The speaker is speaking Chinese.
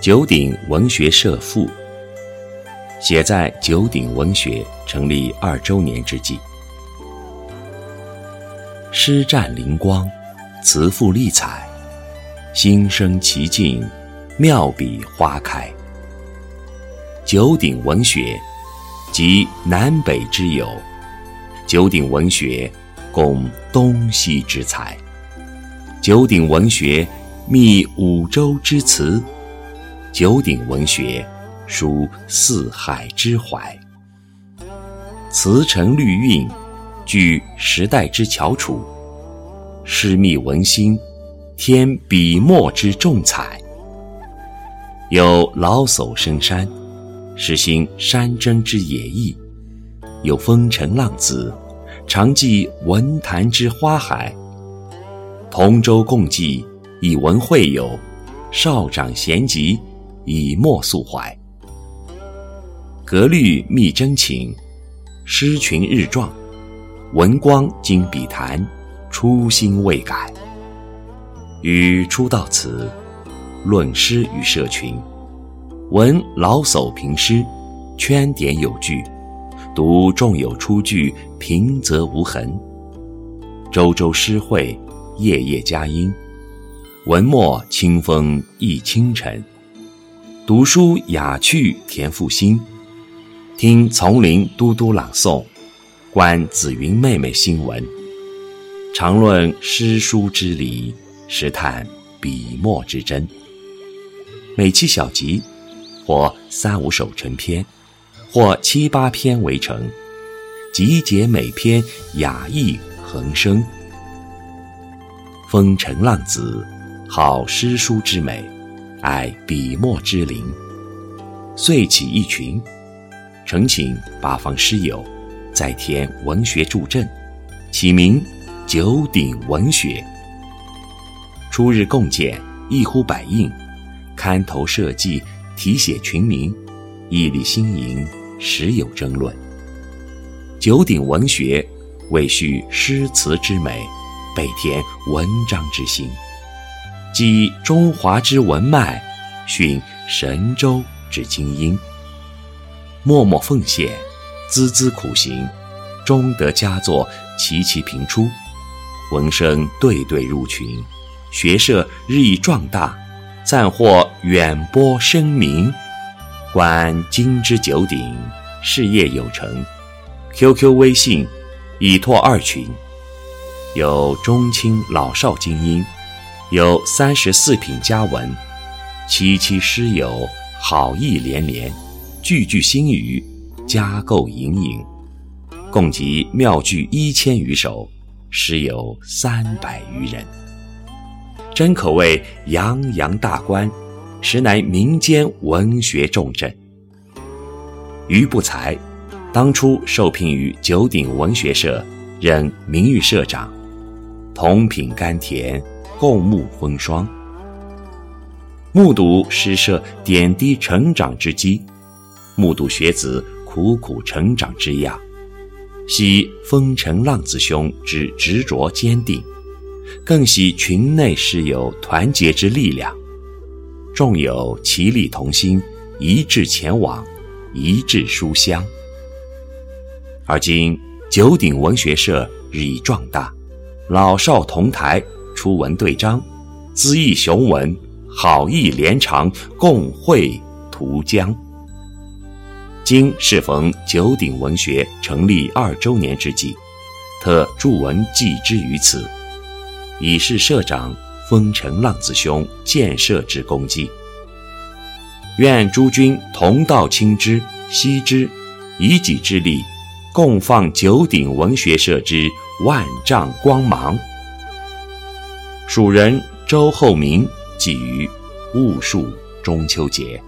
九鼎文学社赋》，写在九鼎文学成立2周年之际。诗湛灵光，词赋丽采，心生其境，妙笔花开。九鼎文学集南北之友，九鼎文学共东西之才，九鼎文学觅五洲之词，九鼎文学抒四海之怀，词沉律韵，具时代之翘楚，诗密文心，添笔墨之重彩。有老叟深山，实兴山珍之野逸，有风尘浪子，常记文坛之花海。同舟共济，以文会友，少长咸集，以墨诉怀。格律觅真情，诗群日壮，文光经笔谈，初心未改。于出道词，论诗与社群，闻老叟评诗，圈点有据，读众有出句，平则无痕。周周诗会，夜夜佳音，文墨清风一清晨。读书雅趣田馥甄，听丛林嘟嘟朗诵，观紫云妹妹新闻，常论诗书之理，实探笔墨之真。每期小集，或3-5首成篇，或7-8篇为成，集结每篇雅意横生。风尘浪子好诗书之美，爱笔墨之灵，遂起一群，诚请8方诗友再添文学助阵，起名九鼎文学。初日共建，一呼百应，刊头设计，题写群名，义理新颖，时有争论。九鼎文学为续诗词之美，倍添文章之心，继中华之文脉，训神州之精英。默默奉献，孜孜苦行，终得佳作齐齐频出，文生对对入群，学社日益壮大，暂获远播声名。观今之九鼎，事业有成。QQ 微信已拓2群，有中青老少精英，有34品佳文，期诗友好意连连，句句新语，佳构盈盈，共集妙句1000余首，诗友300余人，真可谓洋洋大观，实乃民间文学重镇。余不才当初受聘于九鼎文学社，任名誉社长，同品甘甜，共沐风霜，目睹诗社点滴成长之机，目睹学子苦苦成长之样，喜风尘浪子兄之执着坚定，更喜群内诗友团结之力量。众友齐力同心，一致前往，一致书香。而今九鼎文学社日益壮大，老少同台，出文对章，恣意雄文，好意连长，共绘图江。今适逢九鼎文学成立2周年之际，特著文寄之于此，以示社长风尘浪子兄建设之功绩。愿诸君同道亲之惜之，以己之力，共放九鼎文学社之万丈光芒。蜀人周厚明寄于戊戍中秋节。